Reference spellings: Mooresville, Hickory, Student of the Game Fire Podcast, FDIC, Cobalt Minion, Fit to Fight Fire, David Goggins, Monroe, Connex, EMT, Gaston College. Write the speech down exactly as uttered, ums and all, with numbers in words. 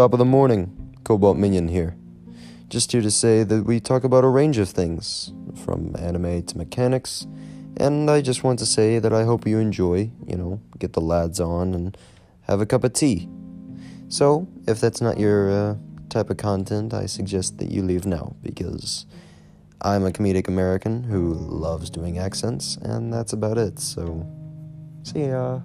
Top of the morning, Cobalt Minion here. Just here to say that we talk about a range of things, from anime to mechanics, and I just want to say that I hope you enjoy, you know, get the lads on and have a cup of tea. So, if that's not your uh, type of content, I suggest that you leave now, because I'm a comedic American who loves doing accents, and that's about it, so see ya.